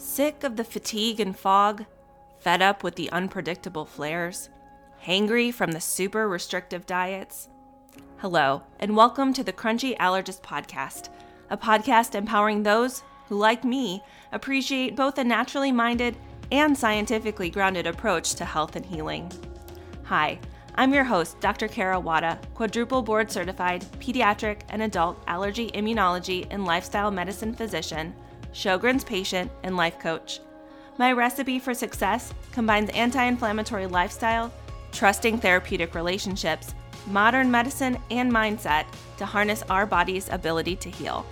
Sick of the fatigue and fog, fed up with the unpredictable flares, hangry from the super restrictive diets. Hello, and welcome to the Crunchy Allergist Podcast, a podcast empowering those who, like me, appreciate both a naturally minded and scientifically grounded approach to health and healing. Hi, I'm your host, Dr. Kara Wada, quadruple board certified pediatric and adult allergy immunology and lifestyle medicine physician, Sjogren's patient, and life coach. My recipe for success combines anti-inflammatory lifestyle, trusting therapeutic relationships, modern medicine, and mindset to harness our body's ability to heal.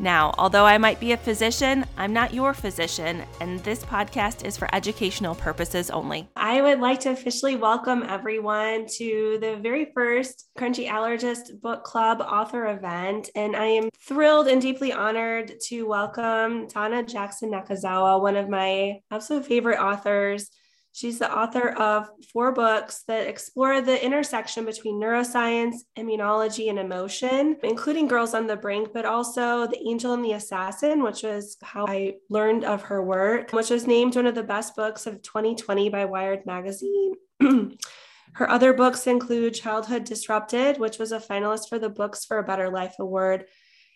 Now, although I might be a physician, I'm not your physician, and this podcast is for educational purposes only. I would like to officially welcome everyone to the very first Crunchy Allergist Book Club author event, and I am thrilled and deeply honored to welcome Donna Jackson Nakazawa, one of my absolute favorite authors. She's the author of 4 books that explore the intersection between neuroscience, immunology, and emotion, including Girls on the Brink, but also The Angel and the Assassin, which was how I learned of her work, which was named one of the best books of 2020 by Wired Magazine. Her other books include Childhood Disrupted, which was a finalist for the Books for a Better Life Award.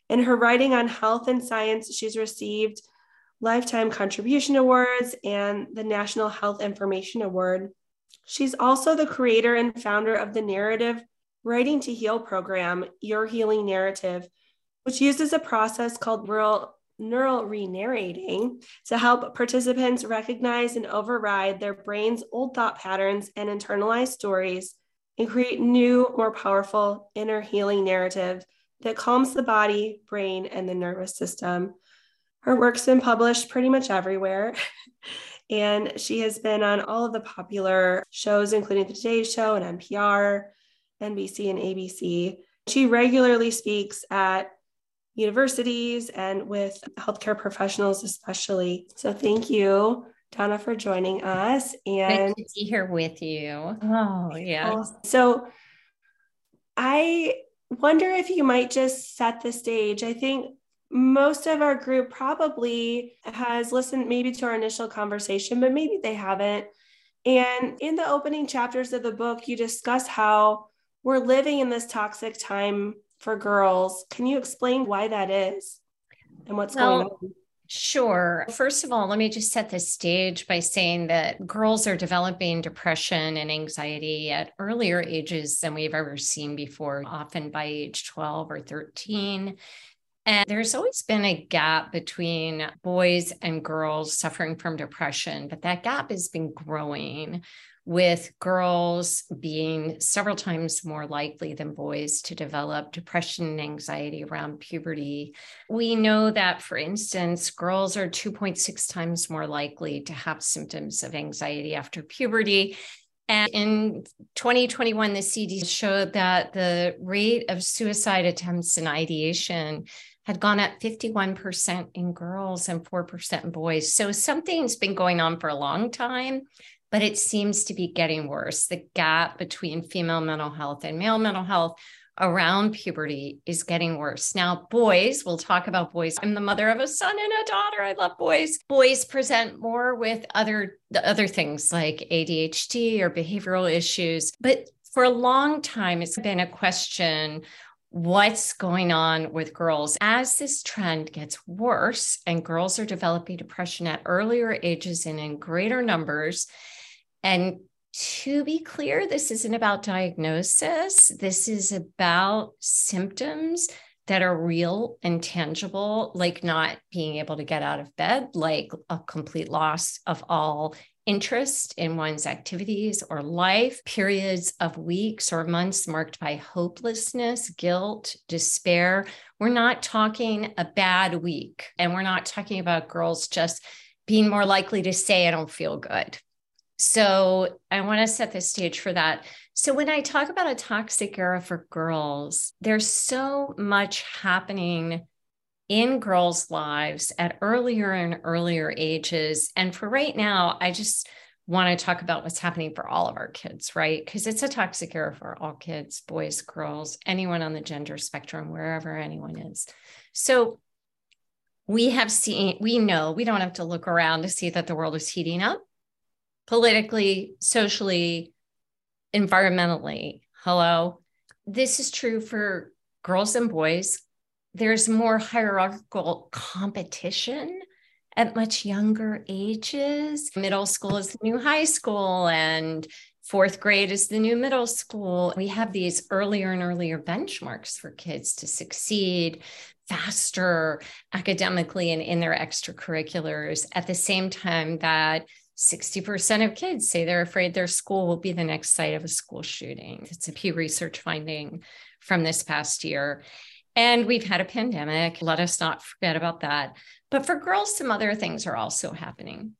In her writing on health and science, she's received Lifetime Contribution Awards, and the National Health Information Award. She's also the creator and founder of the Narrative Writing to Heal program, Your Healing Narrative, which uses a process called neural re-narrating to help participants recognize and override their brain's old thought patterns and internalized stories and create new, more powerful inner healing narrative that calms the body, brain, and the nervous system. Her work's been published pretty much everywhere, and she has been on all of the popular shows, including the Today Show and NPR, NBC, and ABC. She regularly speaks at universities and with healthcare professionals especially. So thank you, Donna, for joining us. And good to be here with you. Oh, yeah. So I wonder if you might just set the stage. I think most of our group probably has listened maybe to our initial conversation, but maybe they haven't. And in the opening chapters of the book, you discuss how we're living in this toxic time for girls. Can you explain why that is and what's going on? Sure. First of all, let me just set the stage by saying that girls are developing depression and anxiety at earlier ages than we've ever seen before, often by age 12 or 13. And there's always been a gap between boys and girls suffering from depression, but that gap has been growing, with girls being several times more likely than boys to develop depression and anxiety around puberty. We know that, for instance, girls are 2.6 times more likely to have symptoms of anxiety after puberty. And in 2021, the CDC showed that the rate of suicide attempts and ideation had gone up 51% in girls and 4% in boys. So something's been going on for a long time, but it seems to be getting worse. The gap between female mental health and male mental health around puberty is getting worse. Now, boys, we'll talk about boys. I'm the mother of a son and a daughter. I love boys. Boys present more with the other things like ADHD or behavioral issues. But for a long time, it's been a question, what's going on with girls? As this trend gets worse and girls are developing depression at earlier ages and in greater numbers, and to be clear, this isn't about diagnosis. This is about symptoms that are real and tangible, like not being able to get out of bed, like a complete loss of all interest in one's activities or life, periods of weeks or months marked by hopelessness, guilt, despair. We're not talking a bad week, and we're not talking about girls just being more likely to say, I don't feel good. So I want to set the stage for that. So when I talk about a toxic era for girls, there's so much happening in girls' lives at earlier and earlier ages. And for right now, I just want to talk about what's happening for all of our kids, right? Because it's a toxic era for all kids, boys, girls, anyone on the gender spectrum, wherever anyone is. So we don't have to look around to see that the world is heating up politically, socially, environmentally. Hello. This is true for girls and boys. There's more hierarchical competition at much younger ages. Middle school is the new high school, and fourth grade is the new middle school. We have these earlier and earlier benchmarks for kids to succeed faster academically and in their extracurriculars, at the same time that 60% of kids say they're afraid their school will be the next site of a school shooting. It's a Pew research finding from this past year. And we've had a pandemic. Let us not forget about that. But for girls, some other things are also happening.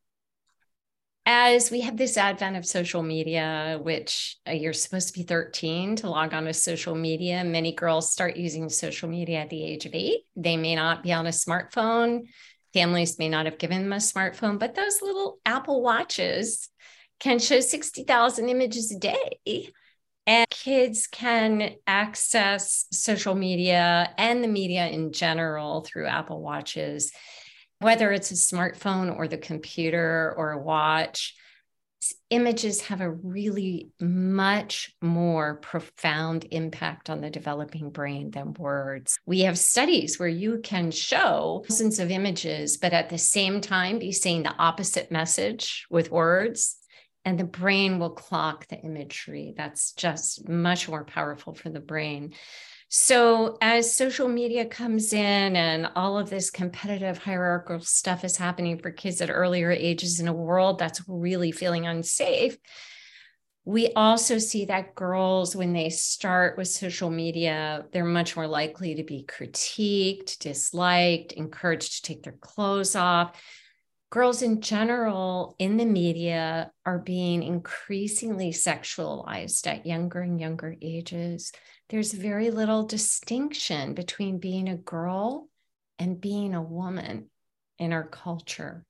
As we have this advent of social media, which you're supposed to be 13 to log on to social media, many girls start using social media at the age of 8. They may not be on a smartphone. Families may not have given them a smartphone, but those little Apple watches can show 60,000 images a day. And kids can access social media and the media in general through Apple watches, whether it's a smartphone or the computer or a watch. Images have a really much more profound impact on the developing brain than words. We have studies where you can show thousands of images, but at the same time be saying the opposite message with words, and the brain will clock the imagery. That's just much more powerful for the brain. So as social media comes in and all of this competitive hierarchical stuff is happening for kids at earlier ages in a world that's really feeling unsafe, we also see that girls, when they start with social media, they're much more likely to be critiqued, disliked, encouraged to take their clothes off. Girls in general in the media are being increasingly sexualized at younger and younger ages. There's very little distinction between being a girl and being a woman in our culture.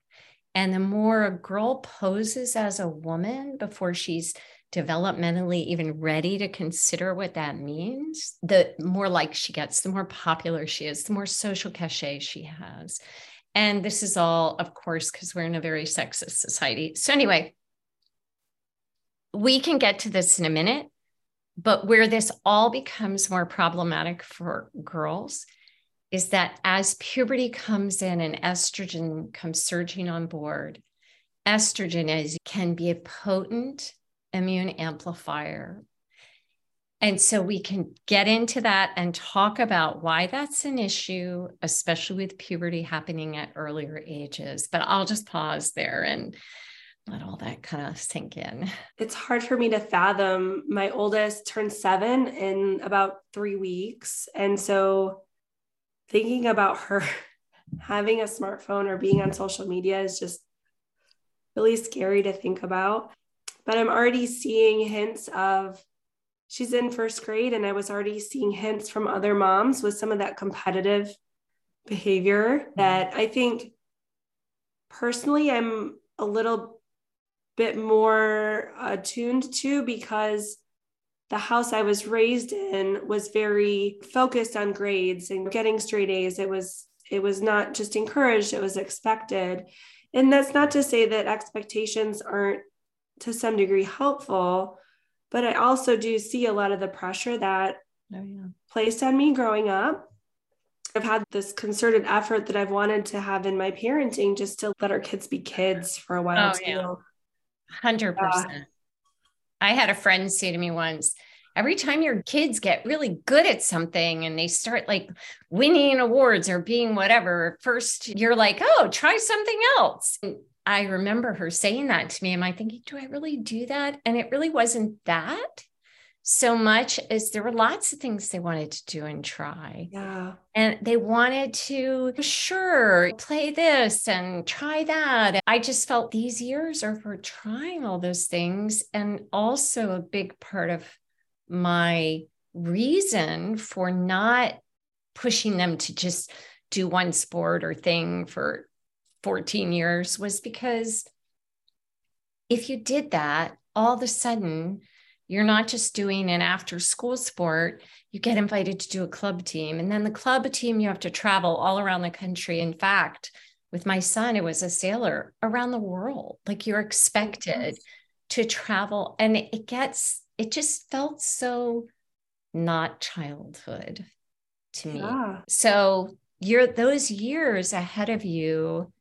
And the more a girl poses as a woman before she's developmentally even ready to consider what that means, the more likes she gets, the more popular she is, the more social cachet she has. And this is all, of course, because we're in a very sexist society. So anyway, we can get to this in a minute, but where this all becomes more problematic for girls is that as puberty comes in and estrogen comes surging on board, estrogen can be a potent immune amplifier. And so we can get into that and talk about why that's an issue, especially with puberty happening at earlier ages. But I'll just pause there and let all that kind of sink in. It's hard for me to fathom. My oldest turned 7 in about 3 weeks. And so thinking about her having a smartphone or being on social media is just really scary to think about. But I'm already seeing hints of, she's in first grade, and I was already seeing hints from other moms with some of that competitive behavior that I think personally I'm a little bit more attuned to, because the house I was raised in was very focused on grades and getting straight A's. It was not just encouraged, it was expected. And that's not to say that expectations aren't to some degree helpful, but I also do see a lot of the pressure that placed on me growing up. I've had this concerted effort that I've wanted to have in my parenting just to let our kids be kids for a while. 100%. I had a friend say to me once, every time your kids get really good at something and they start like winning awards or being whatever, first you're like, oh, try something else. And I remember her saying that to me. Am I thinking, do I really do that? And it really wasn't that so much as there were lots of things they wanted to do and try. Yeah. And they wanted to, play this and try that. I just felt these years are for trying all those things. And also a big part of my reason for not pushing them to just do one sport or thing for 14 years was because if you did that, all of a sudden You're not just doing an after school sport. You get invited to do a club team. And then the club team, you have to travel all around the country. In fact, with my son, it was a sailor around the world. Like, you're expected to travel. And it just felt so not childhood to me. Yeah. So you're those years ahead of you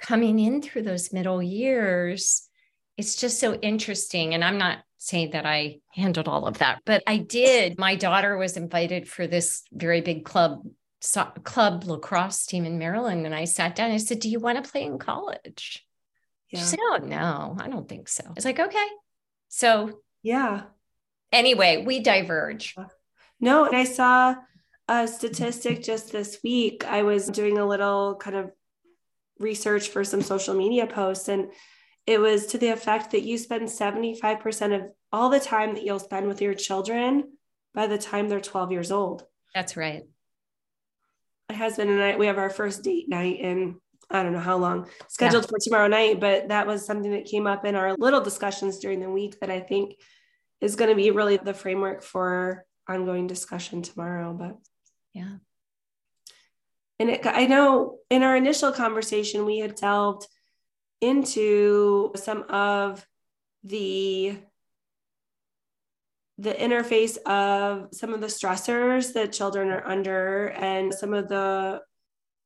coming in through those middle years. It's just so interesting. And I'm not saying that I handled all of that, but I did. My daughter was invited for this very big club lacrosse team in Maryland. And I sat down and I said, do you want to play in college? Yeah. She said, oh, no, I don't think so. It's like, okay. So yeah. Anyway, we diverge. No, and I saw a statistic just this week. I was doing a little kind of research for some social media posts, and it was to the effect that you spend 75% of all the time that you'll spend with your children by the time they're 12 years old. That's right. My husband and I, we have our first date night in, I don't know how long, scheduled for tomorrow night, but that was something that came up in our little discussions during the week that I think is going to be really the framework for ongoing discussion tomorrow. But yeah. And I know in our initial conversation, we had delved into some of the interface of some of the stressors that children are under and some of the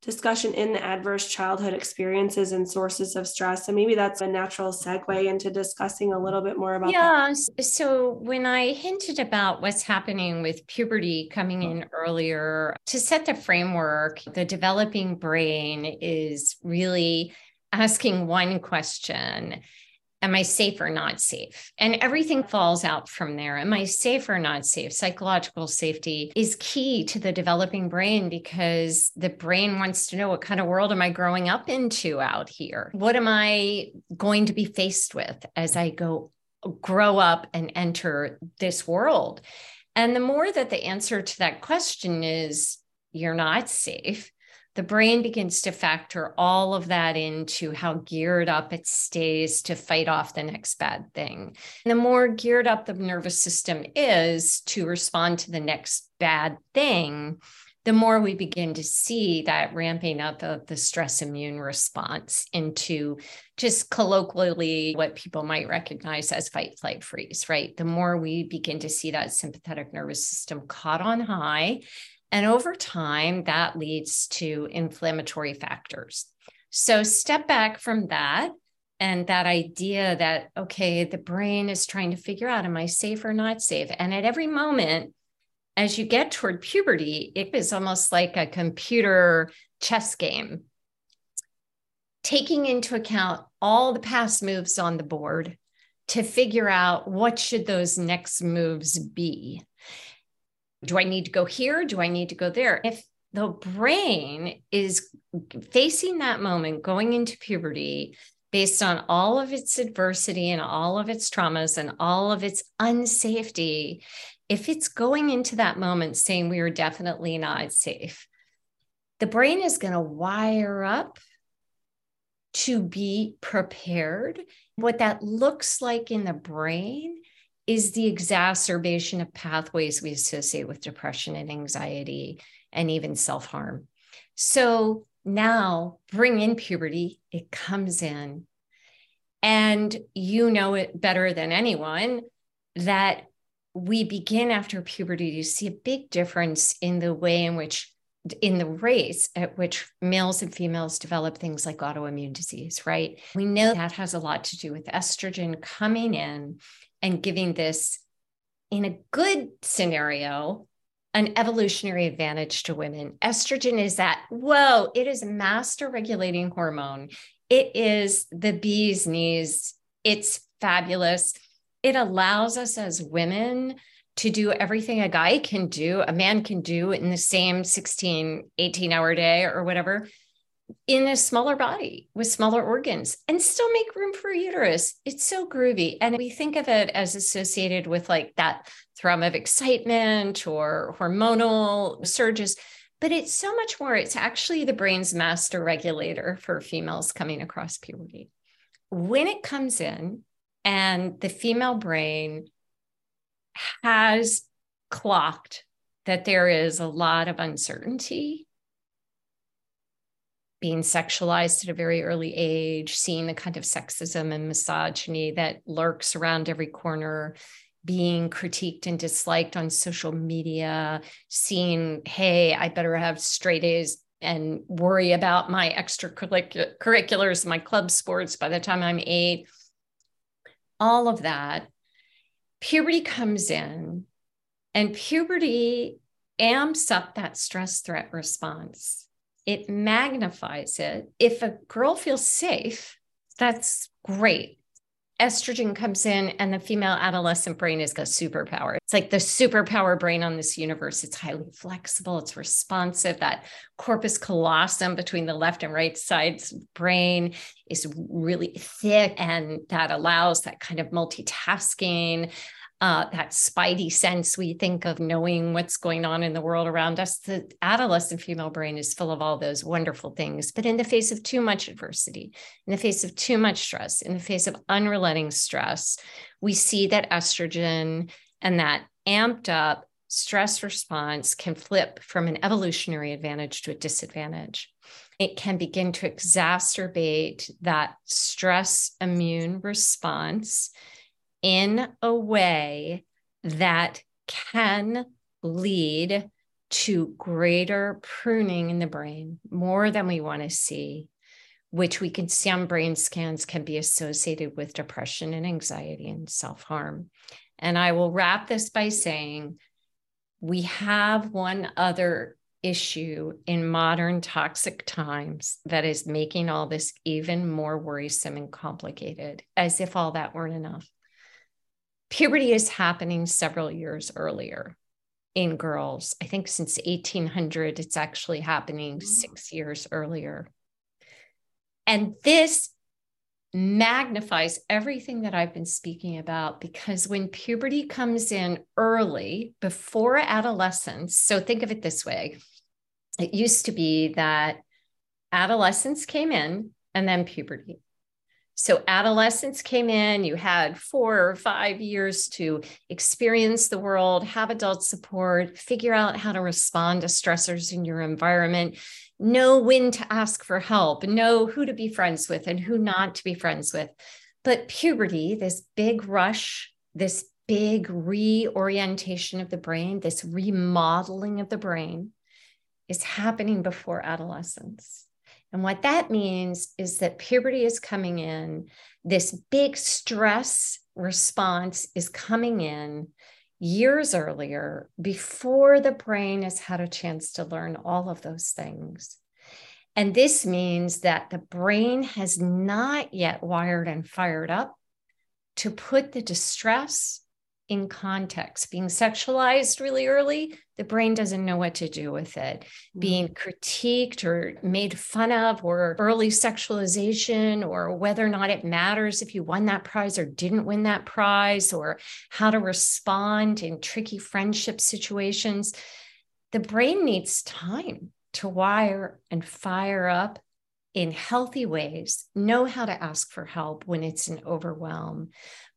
discussion in the adverse childhood experiences and sources of stress. So maybe that's a natural segue into discussing a little bit more about that. So when I hinted about what's happening with puberty coming in earlier, to set the framework, the developing brain is really asking one question. Am I safe or not safe? And everything falls out from there. Am I safe or not safe? Psychological safety is key to the developing brain because the brain wants to know, what kind of world am I growing up into out here? What am I going to be faced with as I grow up and enter this world? And the more that the answer to that question is, you're not safe, the brain begins to factor all of that into how geared up it stays to fight off the next bad thing. And the more geared up the nervous system is to respond to the next bad thing, the more we begin to see that ramping up of the stress immune response into just colloquially what people might recognize as fight, flight, freeze, right? The more we begin to see that sympathetic nervous system caught on high. And over time, that leads to inflammatory factors. So step back from that and that idea that, okay, the brain is trying to figure out, am I safe or not safe? And at every moment, as you get toward puberty, it is almost like a computer chess game, taking into account all the past moves on the board to figure out what should those next moves be. Do I need to go here? Do I need to go there? If the brain is facing that moment, going into puberty, based on all of its adversity and all of its traumas and all of its unsafety, if it's going into that moment saying we are definitely not safe, the brain is going to wire up to be prepared. What that looks like in the brain is the exacerbation of pathways we associate with depression and anxiety and even self-harm. So now bring in puberty, it comes in. And you know it better than anyone that we begin after puberty to see a big difference in the way in which, in the rates at which males and females develop things like autoimmune disease, right? We know that has a lot to do with estrogen coming in and giving this, in a good scenario, an evolutionary advantage to women. Estrogen is that, whoa, it is a master regulating hormone. It is the bee's knees. It's fabulous. It allows us as women to do everything a guy can do, a man can do in the same 16, 18-hour day or whatever, in a smaller body with smaller organs and still make room for uterus. It's so groovy. And we think of it as associated with like that thrum of excitement or hormonal surges, but it's so much more. It's actually the brain's master regulator for females coming across puberty. When it comes in and the female brain has clocked that there is a lot of uncertainty, being sexualized at a very early age, seeing the kind of sexism and misogyny that lurks around every corner, being critiqued and disliked on social media, seeing, hey, I better have straight A's and worry about my extracurriculars, my club sports by the time I'm 8, all of that. Puberty comes in, and puberty amps up that stress threat response. It magnifies it. If a girl feels safe, that's great. Estrogen comes in, and the female adolescent brain is a superpower. It's like the superpower brain on this universe. It's highly flexible. It's responsive. That corpus callosum between the left and right sides of the brain is really thick, and that allows that kind of multitasking, that spidey sense we think of, knowing what's going on in the world around us. The adolescent female brain is full of all those wonderful things, but in the face of too much adversity, in the face of too much stress, in the face of unrelenting stress, we see that estrogen and that amped up stress response can flip from an evolutionary advantage to a disadvantage. It can begin to exacerbate that stress immune response in a way that can lead to greater pruning in the brain, more than we want to see, which we can see on brain scans can be associated with depression and anxiety and self-harm. And I will wrap this by saying we have one other issue in modern toxic times that is making all this even more worrisome and complicated, as if all that weren't enough. Puberty is happening several years earlier in girls. I think since 1800, it's actually happening 6 years earlier. And this magnifies everything that I've been speaking about, because when puberty comes in early, before adolescence, so think of it this way. It used to be that adolescence came in and then puberty. So adolescence came in, you had 4 or 5 years to experience the world, have adult support, figure out how to respond to stressors in your environment, know when to ask for help, know who to be friends with and who not to be friends with. But puberty, this big rush, this big reorientation of the brain, this remodeling of the brain is happening before adolescence. And what that means is that puberty is coming in, this big stress response is coming in years earlier, before the brain has had a chance to learn all of those things. And this means that the brain has not yet wired and fired up to put the distress in context. Being sexualized really early, the brain doesn't know what to do with it. Being critiqued or made fun of, or early sexualization, or whether or not it matters if you won that prize or didn't win that prize, or how to respond in tricky friendship situations. The brain needs time to wire and fire up in healthy ways, know how to ask for help when it's an overwhelm.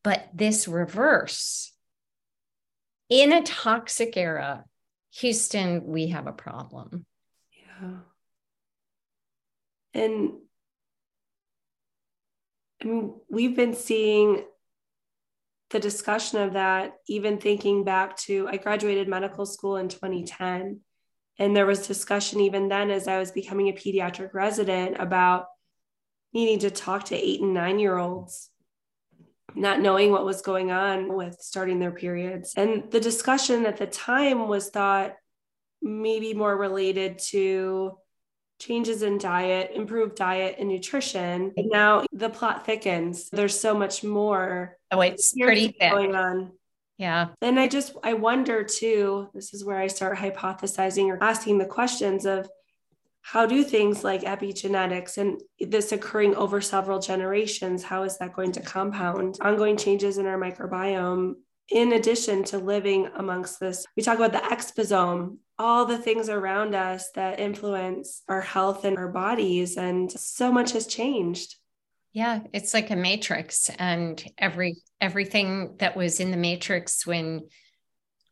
But this reverse, in a toxic era, Houston, we have a problem. Yeah. And I mean, we've been seeing the discussion of that, even thinking back to, I graduated medical school in 2010. And there was discussion even then, as I was becoming a pediatric resident, about needing to talk to 8 and 9-year-olds, not knowing what was going on with starting their periods. And the discussion at the time was thought maybe more related to changes in diet, improved diet and nutrition. And now the plot thickens. There's so much more. Oh, it's pretty thick going on. Yeah. And I wonder too, this is where I start hypothesizing or asking the questions of how do things like epigenetics and this occurring over several generations, how is that going to compound ongoing changes in our microbiome? In addition to living amongst this, we talk about the exposome, all the things around us that influence our health and our bodies. And so much has changed. Yeah, it's like a matrix, and everything that was in the matrix when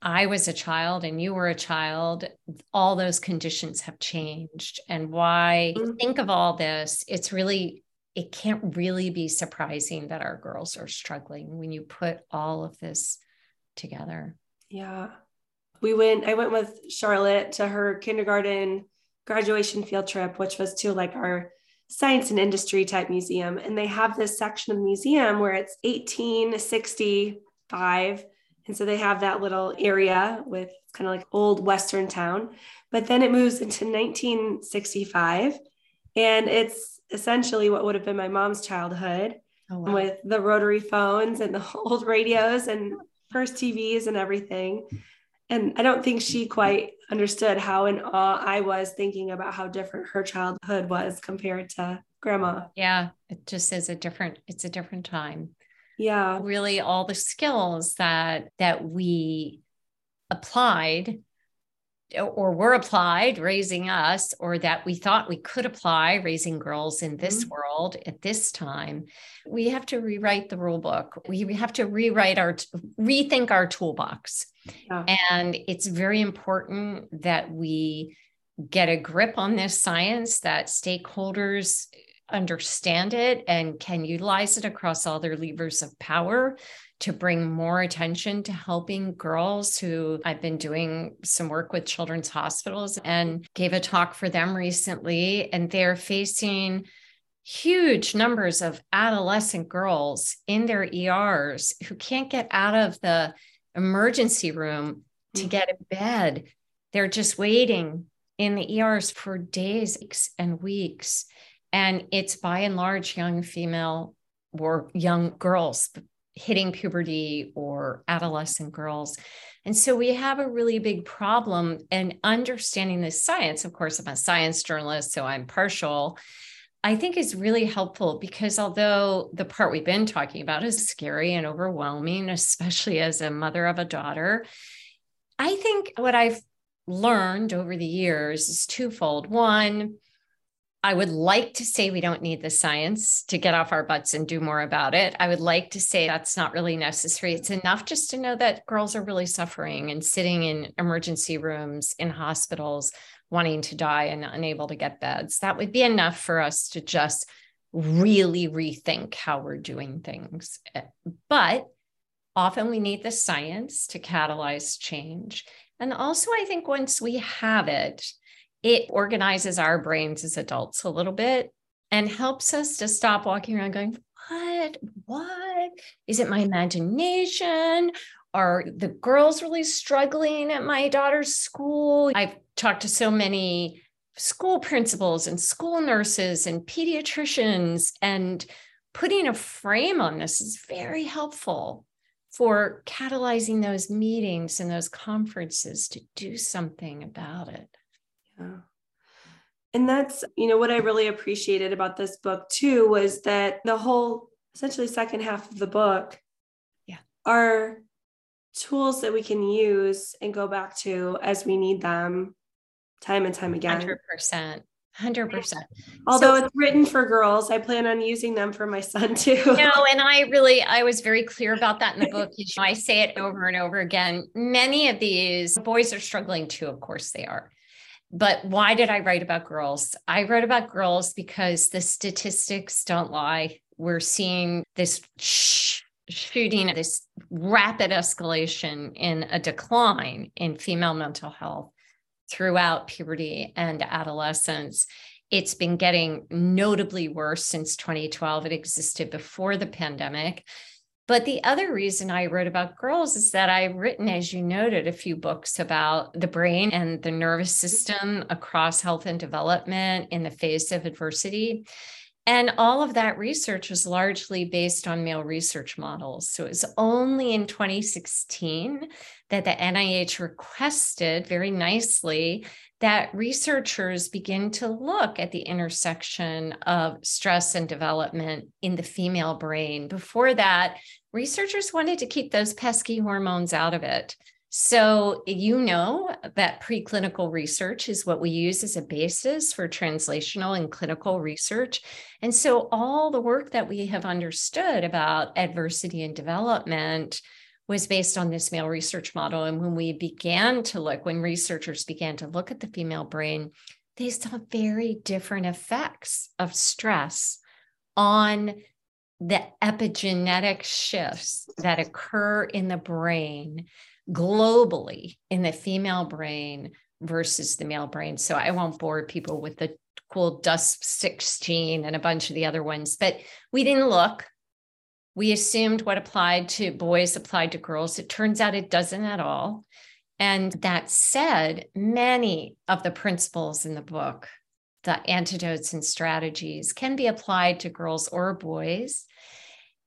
I was a child and you were a child, all those conditions have changed. And why think of all this, it can't really be surprising that our girls are struggling when you put all of this together. Yeah. I went with Charlotte to her kindergarten graduation field trip, which was to like our science and industry type museum. And they have this section of the museum where it's 1865. And so they have that little area with kind of like old Western town, but then it moves into 1965 and it's essentially what would have been my mom's childhood. Oh, wow. With the rotary phones and the old radios and first TVs and everything. And I don't think she quite understood how in awe I was thinking about how different her childhood was compared to grandma. Yeah. It just is it's a different time. Yeah. Really all the skills that we applied or were applied raising us, or that we thought we could apply raising girls in this world at this time, we have to rewrite the rule book. We have to rethink our toolbox. Yeah. And it's very important that we get a grip on this science, that stakeholders understand it and can utilize it across all their levers of power to bring more attention to helping girls who I've been doing some work with children's hospitals and gave a talk for them recently. And they're facing huge numbers of adolescent girls in their ERs who can't get out of the emergency room to get in bed. They're just waiting in the ERs for days and weeks. And it's by and large young female or young girls hitting puberty or adolescent girls. And so we have a really big problem in understanding this science. Of course, I'm a science journalist, so I'm partial. I think is really helpful because although the part we've been talking about is scary and overwhelming, especially as a mother of a daughter, I think what I've learned over the years is twofold. One, I would like to say we don't need the science to get off our butts and do more about it. I would like to say that's not really necessary. It's enough just to know that girls are really suffering and sitting in emergency rooms, in hospitals, wanting to die and unable to get beds. That would be enough for us to just really rethink how we're doing things. But often we need the science to catalyze change. And also, I think once we have it, it organizes our brains as adults a little bit and helps us to stop walking around going, what? Is it my imagination? Are the girls really struggling at my daughter's school? I've talked to so many school principals and school nurses and pediatricians, and putting a frame on this is very helpful for catalyzing those meetings and those conferences to do something about it. Yeah. And that's, what I really appreciated about this book too, was that the whole essentially second half of the book are tools that we can use and go back to as we need them time and time again. 100%. Although it's written for girls, I plan on using them for my son too. And I was very clear about that in the book. I say it over and over again. Many of these boys are struggling too. Of course they are. But why did I write about girls? I wrote about girls because the statistics don't lie. We're seeing this shooting, this rapid escalation in a decline in female mental health throughout puberty and adolescence. It's been getting notably worse since 2012. It existed before the pandemic. But the other reason I wrote about girls is that I've written, as you noted, a few books about the brain and the nervous system across health and development in the face of adversity. And all of that research was largely based on male research models. So it was only in 2016 that the NIH requested very nicely that researchers begin to look at the intersection of stress and development in the female brain. Before that, researchers wanted to keep those pesky hormones out of it. So that preclinical research is what we use as a basis for translational and clinical research. And so all the work that we have understood about adversity and development was based on this male research model. And when researchers began to look at the female brain, they saw very different effects of stress on the epigenetic shifts that occur in the brain globally in the female brain versus the male brain. So I won't bore people with the cool DUSP6 gene and a bunch of the other ones, but we didn't look. We assumed what applied to boys applied to girls. It turns out it doesn't at all. And that said, many of the principles in the book, the antidotes and strategies, can be applied to girls or boys.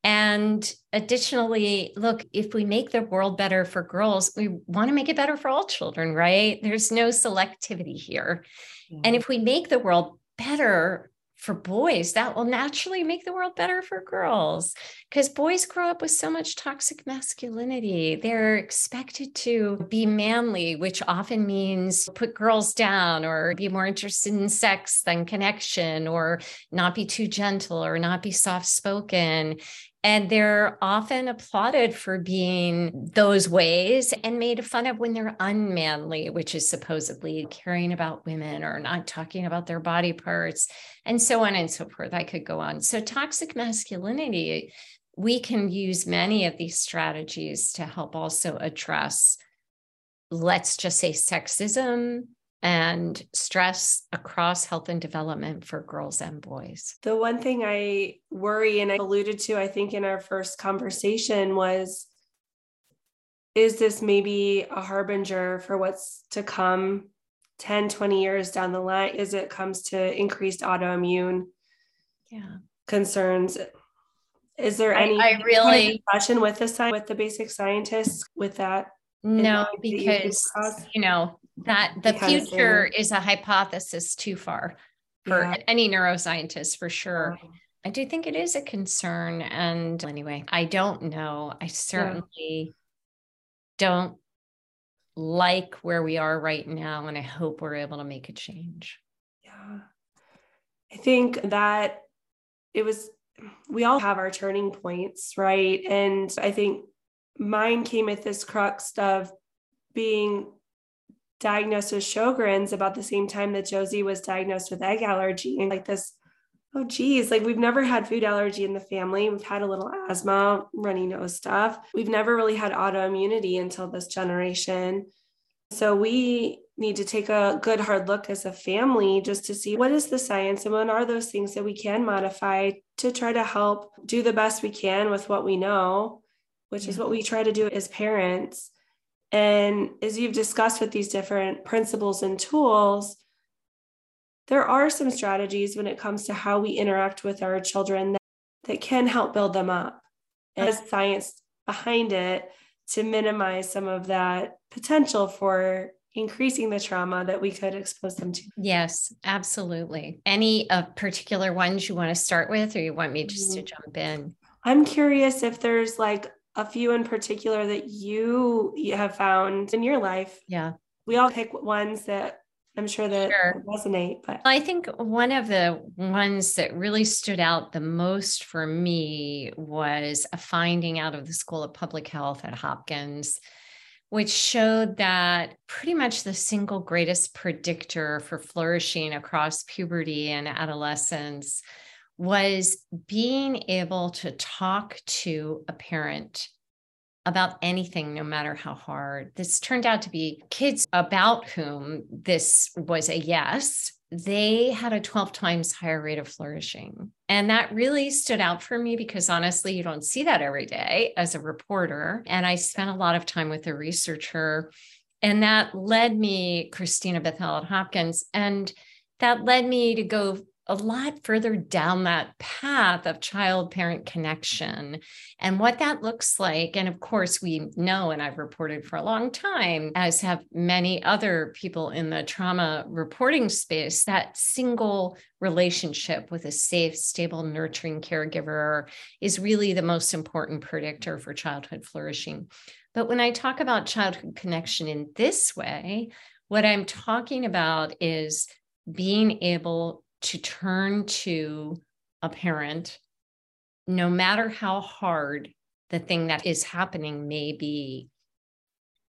And additionally, look, if we make the world better for girls, we want to make it better for all children, right? There's no selectivity here. Mm-hmm. And if we make the world better for boys, that will naturally make the world better for girls, because boys grow up with so much toxic masculinity. They're expected to be manly, which often means put girls down or be more interested in sex than connection, or not be too gentle or not be soft-spoken. And they're often applauded for being those ways and made fun of when they're unmanly, which is supposedly caring about women or not talking about their body parts, and so on and so forth. I could go on. So toxic masculinity, we can use many of these strategies to help also address, let's just say, sexism and stress across health and development for girls and boys. The one thing I worry, and I alluded to, I think, in our first conversation was, is this maybe a harbinger for what's to come 10, 20 years down the line as it comes to increased autoimmune concerns? Is there any discussion with the basic scientists with that? No, because, that the future is a hypothesis too far for any neuroscientist, for sure. Yeah. I do think it is a concern. And anyway, I don't know. I certainly don't like where we are right now. And I hope we're able to make a change. Yeah. I think that we all have our turning points, right? And I think mine came at this crux of being diagnosed with Sjogren's about the same time that Josie was diagnosed with egg allergy, and we've never had food allergy in the family. We've had a little asthma, runny nose stuff. We've never really had autoimmunity until this generation. So we need to take a good hard look as a family just to see what is the science and what are those things that we can modify to try to help do the best we can with what we know, which is what we try to do as parents. And as you've discussed with these different principles and tools, there are some strategies when it comes to how we interact with our children that can help build them up. And there's science behind it to minimize some of that potential for increasing the trauma that we could expose them to. Yes, absolutely. Any particular ones you want to start with, or you want me just to jump in? I'm curious if there's a few in particular that you have found in your life. Yeah. We all pick ones that I'm sure that resonate. But I think one of the ones that really stood out the most for me was a finding out of the School of Public Health at Hopkins, which showed that pretty much the single greatest predictor for flourishing across puberty and adolescence was being able to talk to a parent about anything, no matter how hard. This turned out to be kids about whom this was a yes. They had a 12 times higher rate of flourishing. And that really stood out for me because honestly, you don't see that every day as a reporter. And I spent a lot of time with a researcher, and that led me, Christina Bethel at Hopkins, and that led me to go a lot further down that path of child-parent connection and what that looks like. And of course, we know, and I've reported for a long time, as have many other people in the trauma reporting space, that single relationship with a safe, stable, nurturing caregiver is really the most important predictor for childhood flourishing. But when I talk about childhood connection in this way, what I'm talking about is being able to turn to a parent, no matter how hard the thing that is happening may be.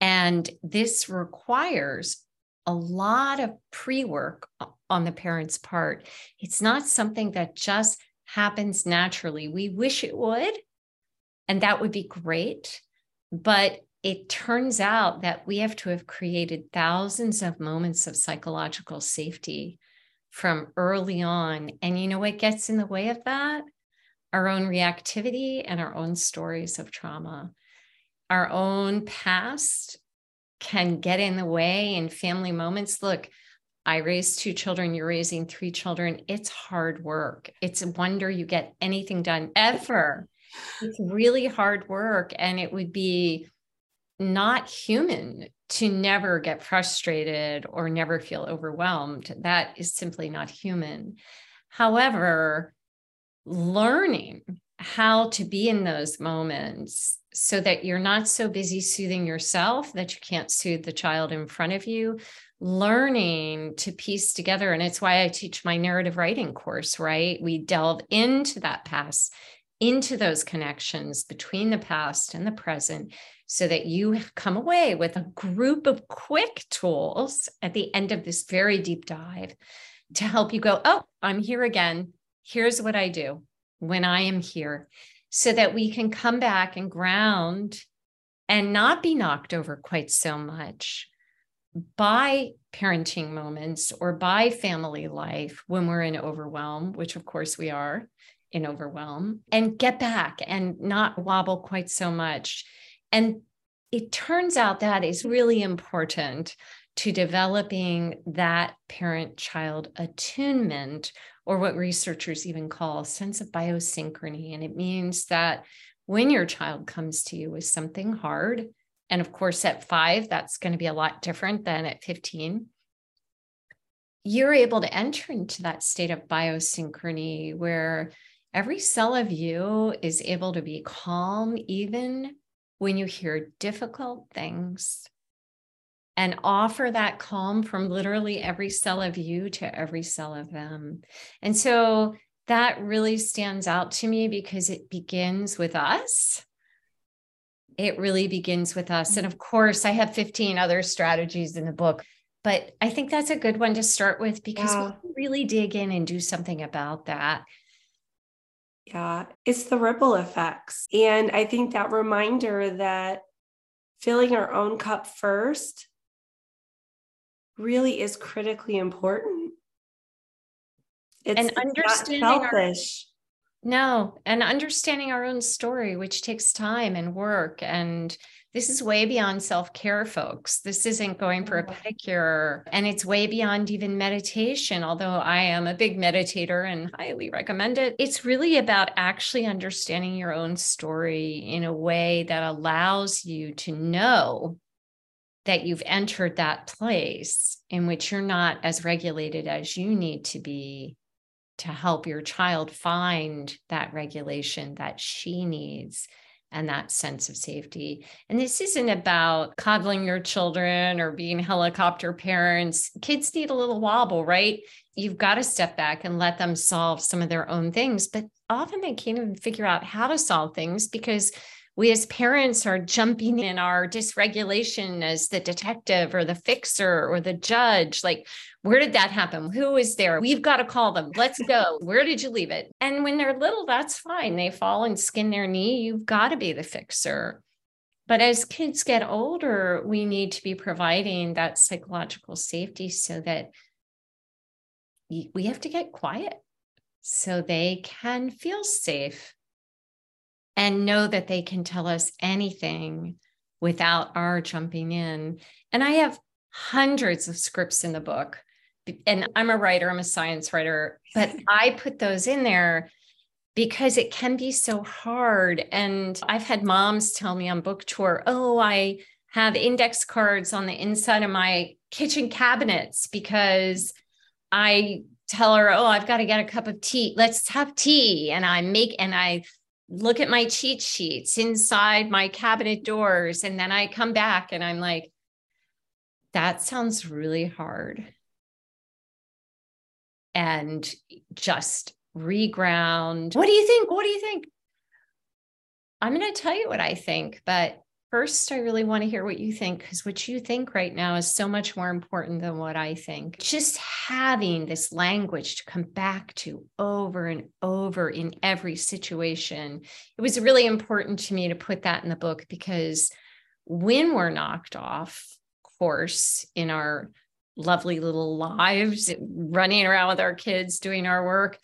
And this requires a lot of pre-work on the parent's part. It's not something that just happens naturally. We wish it would, and that would be great. But it turns out that we have to have created thousands of moments of psychological safety from early on. And you know what gets in the way of that? Our own reactivity and our own stories of trauma. Our own past can get in the way in family moments. Look, I raised 2 children, you're raising 3 children. It's hard work. It's a wonder you get anything done ever. It's really hard work. And it would be not human to never get frustrated or never feel overwhelmed. That is simply not human. However, learning how to be in those moments so that you're not so busy soothing yourself that you can't soothe the child in front of you, learning to piece together. And it's why I teach my narrative writing course, right? We delve into that past, into those connections between the past and the present, so that you come away with a group of quick tools at the end of this very deep dive to help you go, oh, I'm here again. Here's what I do when I am here, so that we can come back and ground and not be knocked over quite so much by parenting moments or by family life when we're in overwhelm, which of course we are in overwhelm, and get back and not wobble quite so much. And it turns out that is really important to developing that parent-child attunement, or what researchers even call a sense of biosynchrony. And it means that when your child comes to you with something hard, and of course at 5, that's going to be a lot different than at 15, you're able to enter into that state of biosynchrony where every cell of you is able to be calm, even when you hear difficult things, and offer that calm from literally every cell of you to every cell of them. And so that really stands out to me because it begins with us. It really begins with us. And of course, I have 15 other strategies in the book, but I think that's a good one to start with because we can really dig in and do something about that. Yeah, it's the ripple effects. And I think that reminder that filling our own cup first really is critically important. It's not selfish. And understanding our own story, which takes time and work. And this is way beyond self-care, folks. This isn't going for a pedicure. And it's way beyond even meditation, although I am a big meditator and highly recommend it. It's really about actually understanding your own story in a way that allows you to know that you've entered that place in which you're not as regulated as you need to be, to help your child find that regulation that she needs and that sense of safety. And this isn't about coddling your children or being helicopter parents. Kids need a little wobble, right? You've got to step back and let them solve some of their own things, but often they can't even figure out how to solve things because we as parents are jumping in our dysregulation as the detective or the fixer or the judge. Like, where did that happen? Who is there? We've got to call them. Let's go. Where did you leave it? And when they're little, that's fine. They fall and skin their knee. You've got to be the fixer. But as kids get older, we need to be providing that psychological safety so that we have to get quiet so they can feel safe and know that they can tell us anything without our jumping in. And I have hundreds of scripts in the book. And I'm a writer, I'm a science writer, but I put those in there because it can be so hard. And I've had moms tell me on book tour, oh, I have index cards on the inside of my kitchen cabinets because I tell her, oh, I've got to get a cup of tea. Let's have tea. And I look at my cheat sheets inside my cabinet doors. And then I come back and I'm like, that sounds really hard. And just reground. What do you think? What do you think? I'm going to tell you what I think, but first, I really want to hear what you think, because what you think right now is so much more important than what I think. Just having this language to come back to over and over in every situation, it was really important to me to put that in the book, because when we're knocked off course in our lovely little lives, running around with our kids, doing our work,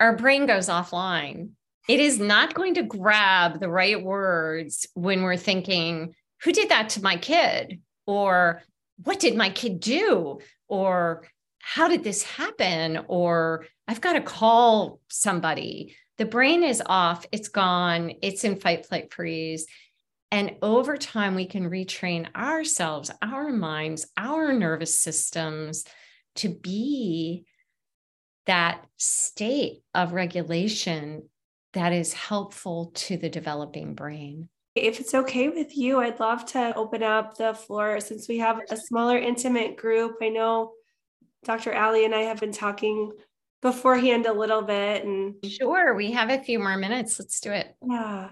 our brain goes offline. It is not going to grab the right words when we're thinking, who did that to my kid? Or what did my kid do? Or how did this happen? Or I've got to call somebody. The brain is off. It's gone. It's in fight, flight, freeze. And over time, we can retrain ourselves, our minds, our nervous systems to be that state of regulation that is helpful to the developing brain. If it's okay with you, I'd love to open up the floor since we have a smaller, intimate group. I know Dr. Allie and I have been talking beforehand a little bit. And sure, we have a few more minutes. Let's do it. Yeah.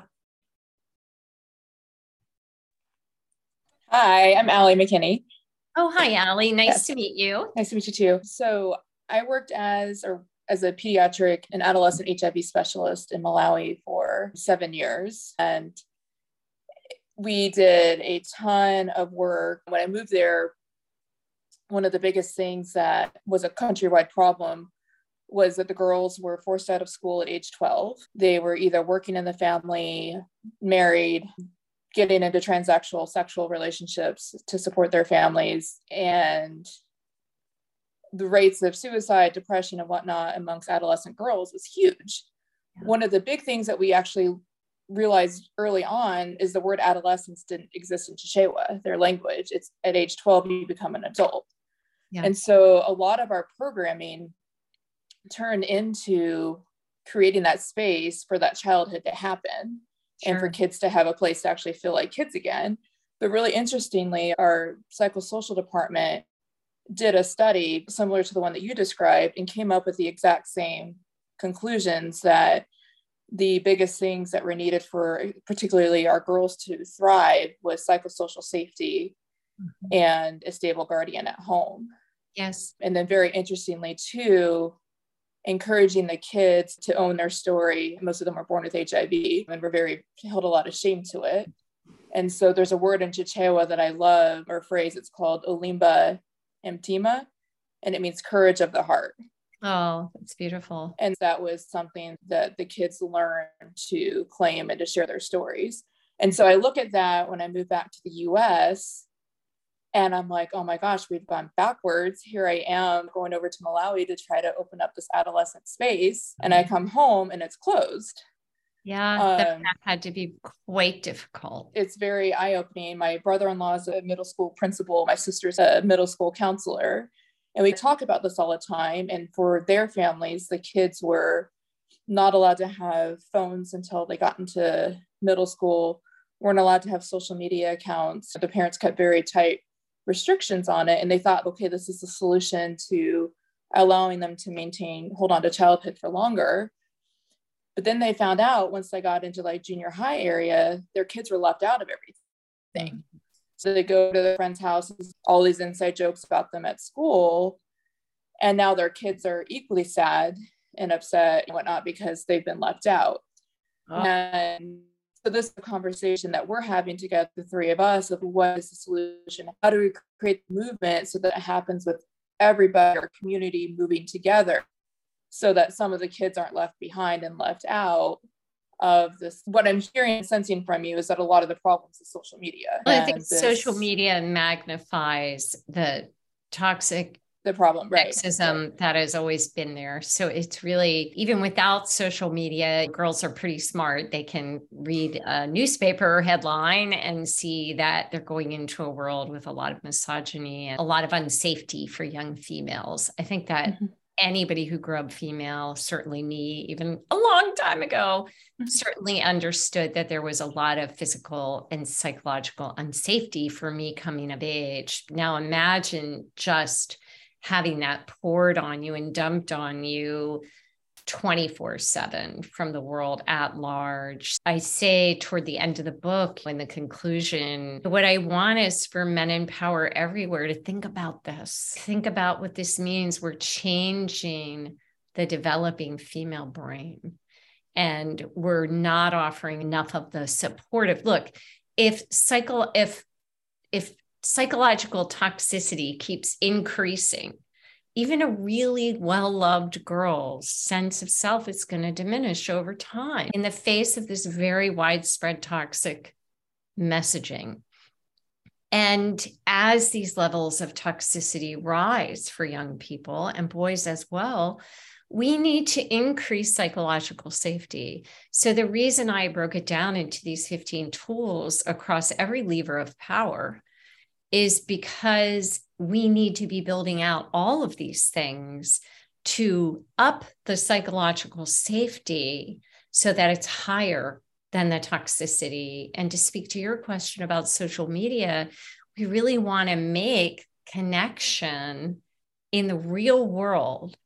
Hi, I'm Allie McKinney. Oh, hi, Allie. Nice to meet you. Nice to meet you too. So I worked as a pediatric and adolescent HIV specialist in Malawi for 7 years. And we did a ton of work. When I moved there, one of the biggest things that was a countrywide problem was that the girls were forced out of school at age 12. They were either working in the family, married, getting into transactional sexual relationships to support their families, and the rates of suicide, depression, and whatnot amongst adolescent girls is huge. Yeah. One of the big things that we actually realized early on is the word adolescence didn't exist in Chichewa, their language. It's at age 12, you become an adult. Yeah. And so a lot of our programming turned into creating that space for that childhood to happen, sure, and for kids to have a place to actually feel like kids again. But really interestingly, our psychosocial department did a study similar to the one that you described and came up with the exact same conclusions, that the biggest things that were needed for particularly our girls to thrive was psychosocial safety, mm-hmm, and a stable guardian at home. Yes. And then very interestingly too, encouraging the kids to own their story. Most of them were born with HIV and were held a lot of shame to it. And so there's a word in Chichewa that I love, or a phrase, it's called Olimba Mtima, and it means courage of the heart. Oh, that's beautiful. And that was something that the kids learned to claim and to share their stories. And so I look at that when I moved back to the US and I'm like, oh my gosh, we've gone backwards. Here I am going over to Malawi to try to open up this adolescent space. And I come home and it's closed. Yeah, that had to be quite difficult. It's very eye-opening. My brother-in-law is a middle school principal. My sister's a middle school counselor. And we talk about this all the time. And for their families, the kids were not allowed to have phones until they got into middle school, weren't allowed to have social media accounts. The parents kept very tight restrictions on it. And they thought, okay, this is the solution to allowing them to hold on to childhood for longer. But then they found out once they got into like junior high area, their kids were left out of everything. So they go to their friends' houses, all these inside jokes about them at school. And now their kids are equally sad and upset and whatnot because they've been left out. Oh. And so this is the conversation that we're having together, the three of us, of what is the solution? How do we create the movement so that it happens with everybody, our community moving together, so that some of the kids aren't left behind and left out of this? What I'm hearing and sensing from you is that a lot of the problems is social media. Well, I think social media magnifies the problem, right? Sexism that has always been there. So it's really, even without social media, girls are pretty smart. They can read a newspaper headline and see that they're going into a world with a lot of misogyny and a lot of unsafety for young females. I think that, mm-hmm, anybody who grew up female, certainly me, even a long time ago, certainly understood that there was a lot of physical and psychological unsafety for me coming of age. Now imagine just having that poured on you and dumped on you 24/7 from the world at large. I say toward the end of the book, in the conclusion, what I want is for men in power everywhere to think about this. Think about what this means. We're changing the developing female brain, and we're not offering enough of the supportive. Look, if psychological toxicity keeps increasing, even a really well-loved girl's sense of self is going to diminish over time in the face of this very widespread toxic messaging. And as these levels of toxicity rise for young people and boys as well, we need to increase psychological safety. So the reason I broke it down into these 15 tools across every lever of power is because we need to be building out all of these things to up the psychological safety so that it's higher than the toxicity. And to speak to your question about social media, we really want to make connection in the real world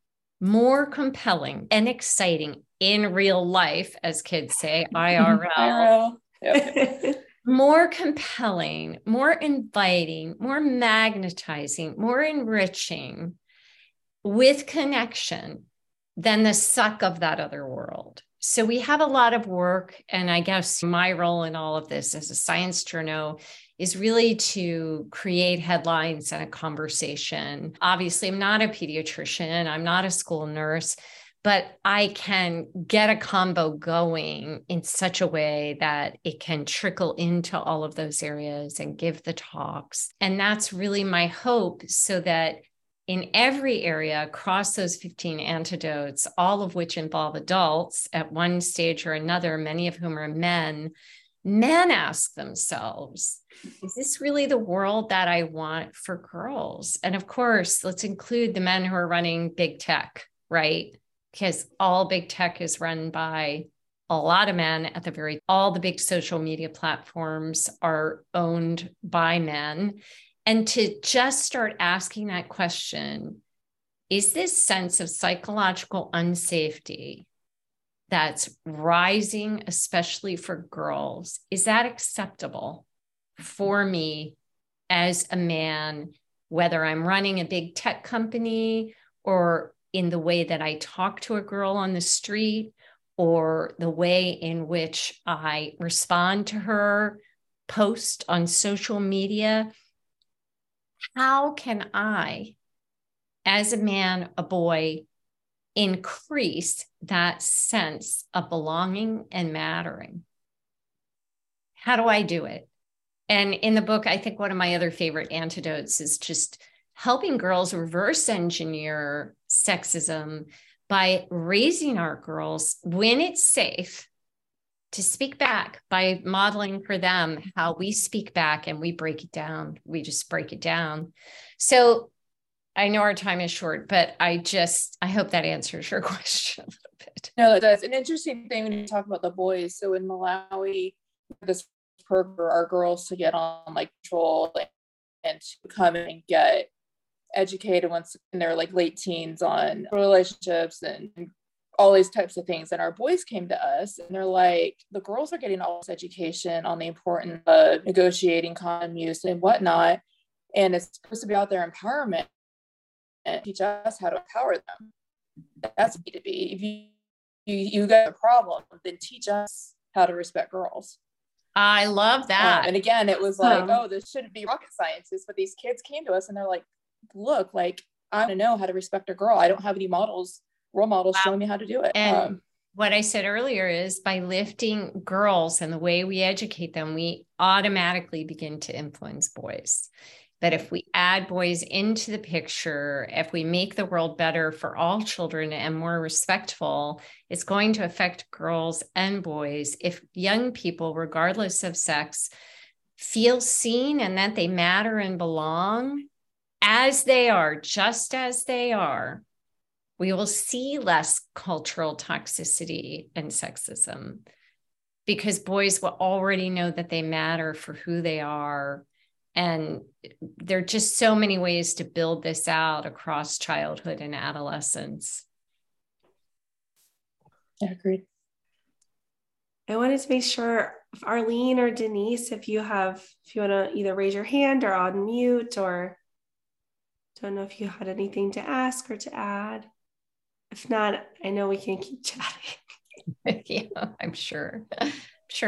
more compelling and exciting in real life, as kids say, IRL. Yep. More compelling, more inviting, more magnetizing, more enriching with connection than the suck of that other world. So we have a lot of work. And I guess my role in all of this as a science journo is really to create headlines and a conversation. Obviously, I'm not a pediatrician. I'm not a school nurse, but I can get a combo going in such a way that it can trickle into all of those areas and give the talks. And that's really my hope, so that in every area across those 15 antidotes, all of which involve adults at one stage or another, many of whom are men, men ask themselves, is this really the world that I want for girls? And of course, let's include the men who are running big tech, right? Because all big tech is run by a lot of men at the very, all the big social media platforms are owned by men. And to just start asking that question, is this sense of psychological unsafety that's rising, especially for girls, is that acceptable for me as a man, whether I'm running a big tech company or in the way that I talk to a girl on the street or the way in which I respond to her post on social media? How can I, as a man, a boy, increase that sense of belonging and mattering? How do I do it? And in the book, I think one of my other favorite antidotes is just helping girls reverse engineer sexism by raising our girls, when it's safe, to speak back, by modeling for them how we speak back, and we break it down. We just break it down. So I know our time is short, but I hope that answers your question a little bit. No, it does. An interesting thing when you talk about the boys. So in Malawi, this program for our girls to get on like patrol and to come and get educated once in their like late teens on relationships and all these types of things. And our boys came to us and they're like, the girls are getting all this education on the importance of negotiating condom use and whatnot. And it's supposed to be out their empowerment and teach us how to empower them. That's what we need to be. If you got a problem, then teach us how to respect girls. I love that. And again, it was like, oh, this shouldn't be rocket sciences, but these kids came to us and they're like, look, like, I don't know how to respect a girl. I don't have any role models showing me how to do it. And what I said earlier is, by lifting girls and the way we educate them, we automatically begin to influence boys. But if we add boys into the picture, if we make the world better for all children and more respectful, it's going to affect girls and boys. If young people, regardless of sex, feel seen and that they matter and belong as they are, just as they are, we will see less cultural toxicity and sexism, because boys will already know that they matter for who they are. And there are just so many ways to build this out across childhood and adolescence. Agreed. I wanted to make sure, Arlene or Denise, if you want to either raise your hand or on mute, or don't know if you had anything to ask or to add. If not, I know we can keep chatting. Yeah, I'm sure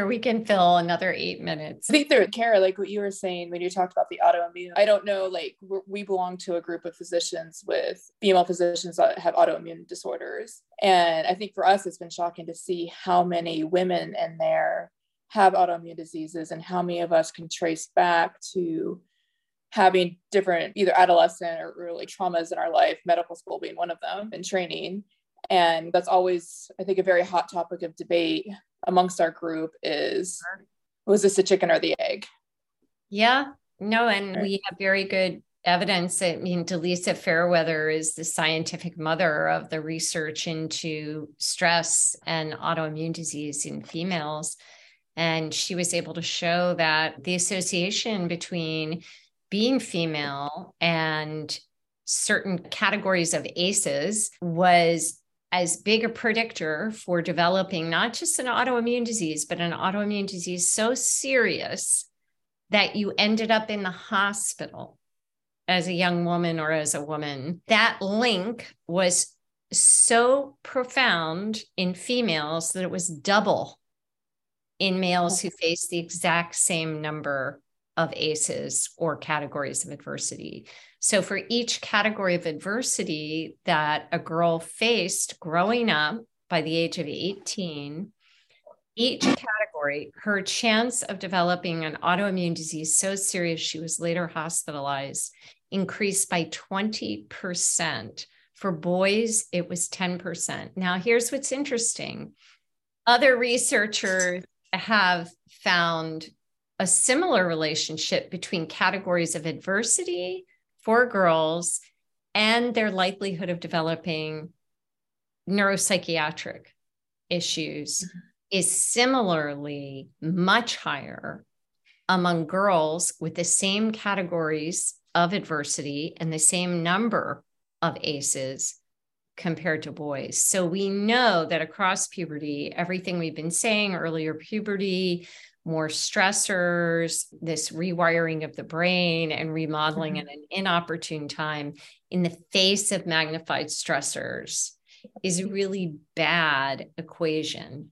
we can fill another 8 minutes. I think there, Kara, like what you were saying when you talked about the autoimmune, I don't know, like we belong to a group of physicians with female physicians that have autoimmune disorders. And I think for us, it's been shocking to see how many women in there have autoimmune diseases and how many of us can trace back to having different either adolescent or early traumas in our life, medical school being one of them, and training. And that's always, I think, a very hot topic of debate amongst our group is, was this the chicken or the egg? Yeah, no, and we have very good evidence. I mean, Delisa Fairweather is the scientific mother of the research into stress and autoimmune disease in females. And she was able to show that the association between being female and certain categories of ACEs was as big a predictor for developing not just an autoimmune disease, but an autoimmune disease so serious that you ended up in the hospital as a young woman or as a woman. That link was so profound in females that it was double in males who faced the exact same number of ACEs or categories of adversity. So for each category of adversity that a girl faced growing up by the age of 18, each category, her chance of developing an autoimmune disease so serious she was later hospitalized increased by 20%. For boys, it was 10%. Now, here's what's interesting. Other researchers have found a similar relationship between categories of adversity for girls and their likelihood of developing neuropsychiatric issues is similarly much higher among girls with the same categories of adversity and the same number of ACEs compared to boys. So we know that across puberty, everything we've been saying, earlier puberty, more stressors, this rewiring of the brain and remodeling at an inopportune time in the face of magnified stressors is a really bad equation.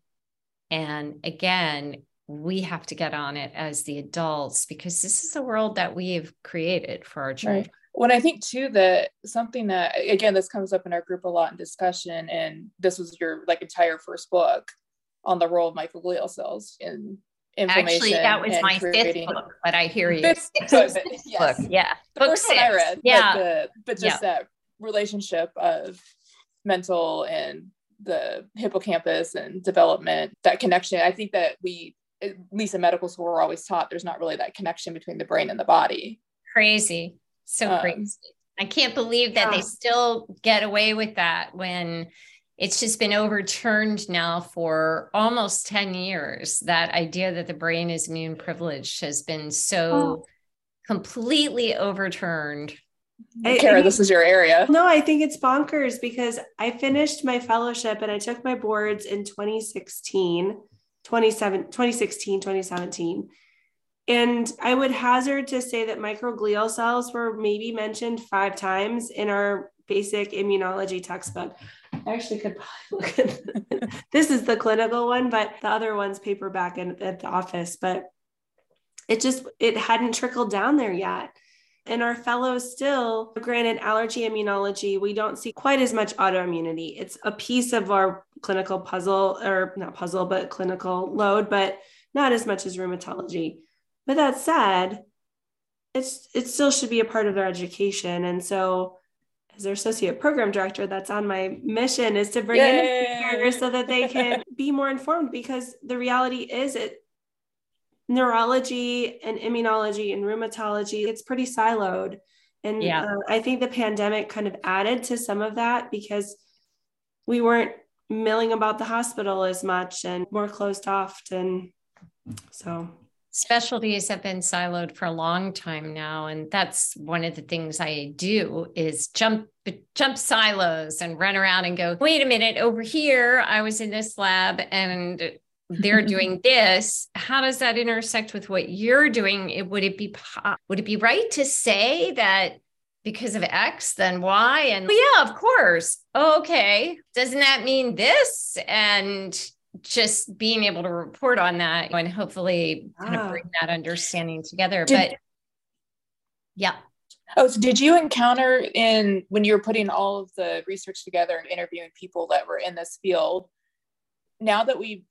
And again, we have to get on it as the adults, because this is the world that we have created for our children. Right. Well, I think too, that something that, again, this comes up in our group a lot in discussion, and this was your like entire first book on the role of microglial cells in inflammation. Actually, that was my fifth book, but I hear you. Fifth book. Yeah. The book first six. One I read. Yeah. That relationship of mental and the hippocampus and development, that connection. I think that we, at least in medical school, we're always taught there's not really that connection between the brain and the body. Crazy. So crazy. I can't believe that they still get away with that when it's just been overturned now for almost 10 years. That idea that the brain is immune privileged has been so completely overturned. Kara, this is your area. No, I think it's bonkers, because I finished my fellowship and I took my boards in 2017. And I would hazard to say that microglial cells were maybe mentioned 5 times in our basic immunology textbook. I actually could probably look at this is the clinical one, but the other one's paperback at the office. But it hadn't trickled down there yet. And our fellows still, granted, allergy immunology, we don't see quite as much autoimmunity. It's a piece of our clinical puzzle, or not puzzle, but clinical load, but not as much as rheumatology. But that said, it still should be a part of their education. And so as their associate program director, that's on my mission, is to bring in educators so that they can be more informed, because the reality is neurology and immunology and rheumatology, it's pretty siloed. And I think the pandemic kind of added to some of that, because we weren't milling about the hospital as much and more closed off. And so Specialties have been siloed for a long time now, and that's one of the things I do is jump silos and run around and go, wait a minute, over here, I was in this lab and they're doing this. How does that intersect with what you're doing? Would it be right to say that because of X, then Y? And yeah, of course. Oh, okay. Doesn't that mean this? And just being able to report on that and hopefully kind of bring that understanding together. Yeah. Oh, so did you encounter when you were putting all of the research together and interviewing people that were in this field, now that we've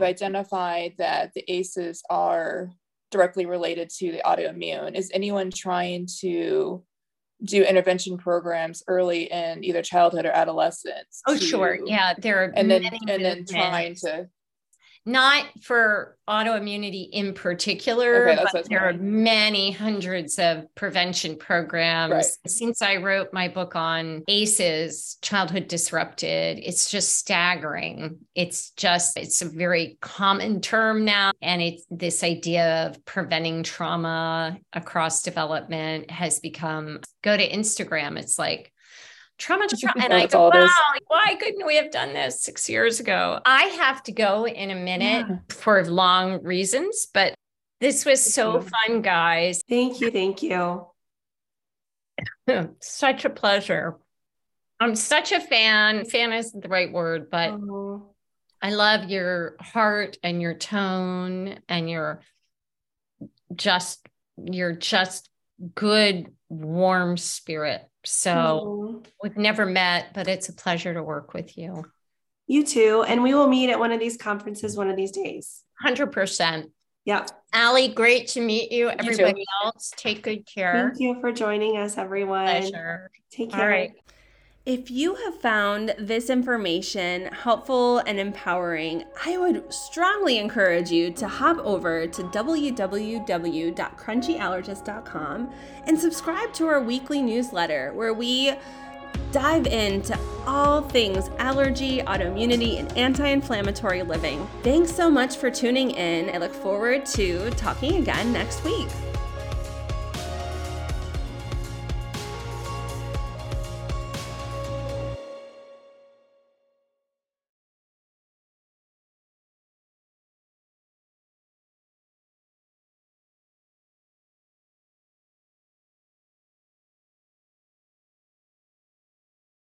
identified that the ACEs are directly related to the autoimmune, is anyone trying to do intervention programs early in either childhood or adolescence? Oh, sure. Yeah. There are many trying to. Not for autoimmunity in particular, okay, but there are many hundreds of prevention programs. Right. Since I wrote my book on ACEs, Childhood Disrupted, it's just staggering. It's a very common term now. And it's this idea of preventing trauma across development has become, go to Instagram. It's like, trauma. And I go, wow, why couldn't we have done this 6 years ago? I have to go in a minute for long reasons, but this was so fun, guys. Thank you. Such a pleasure. I'm such a fan. Fan isn't the right word, but I love your heart and your tone and your good, warm spirit. So we've never met, but it's a pleasure to work with you. You too. And we will meet at one of these conferences one of these days. 100%. Yeah. Allie, great to meet you. Everybody else, take good care. Thank you for joining us, everyone. Pleasure. Take care. All right. If you have found this information helpful and empowering, I would strongly encourage you to hop over to www.crunchyallergist.com and subscribe to our weekly newsletter where we dive into all things allergy, autoimmunity, and anti-inflammatory living. Thanks so much for tuning in. I look forward to talking again next week.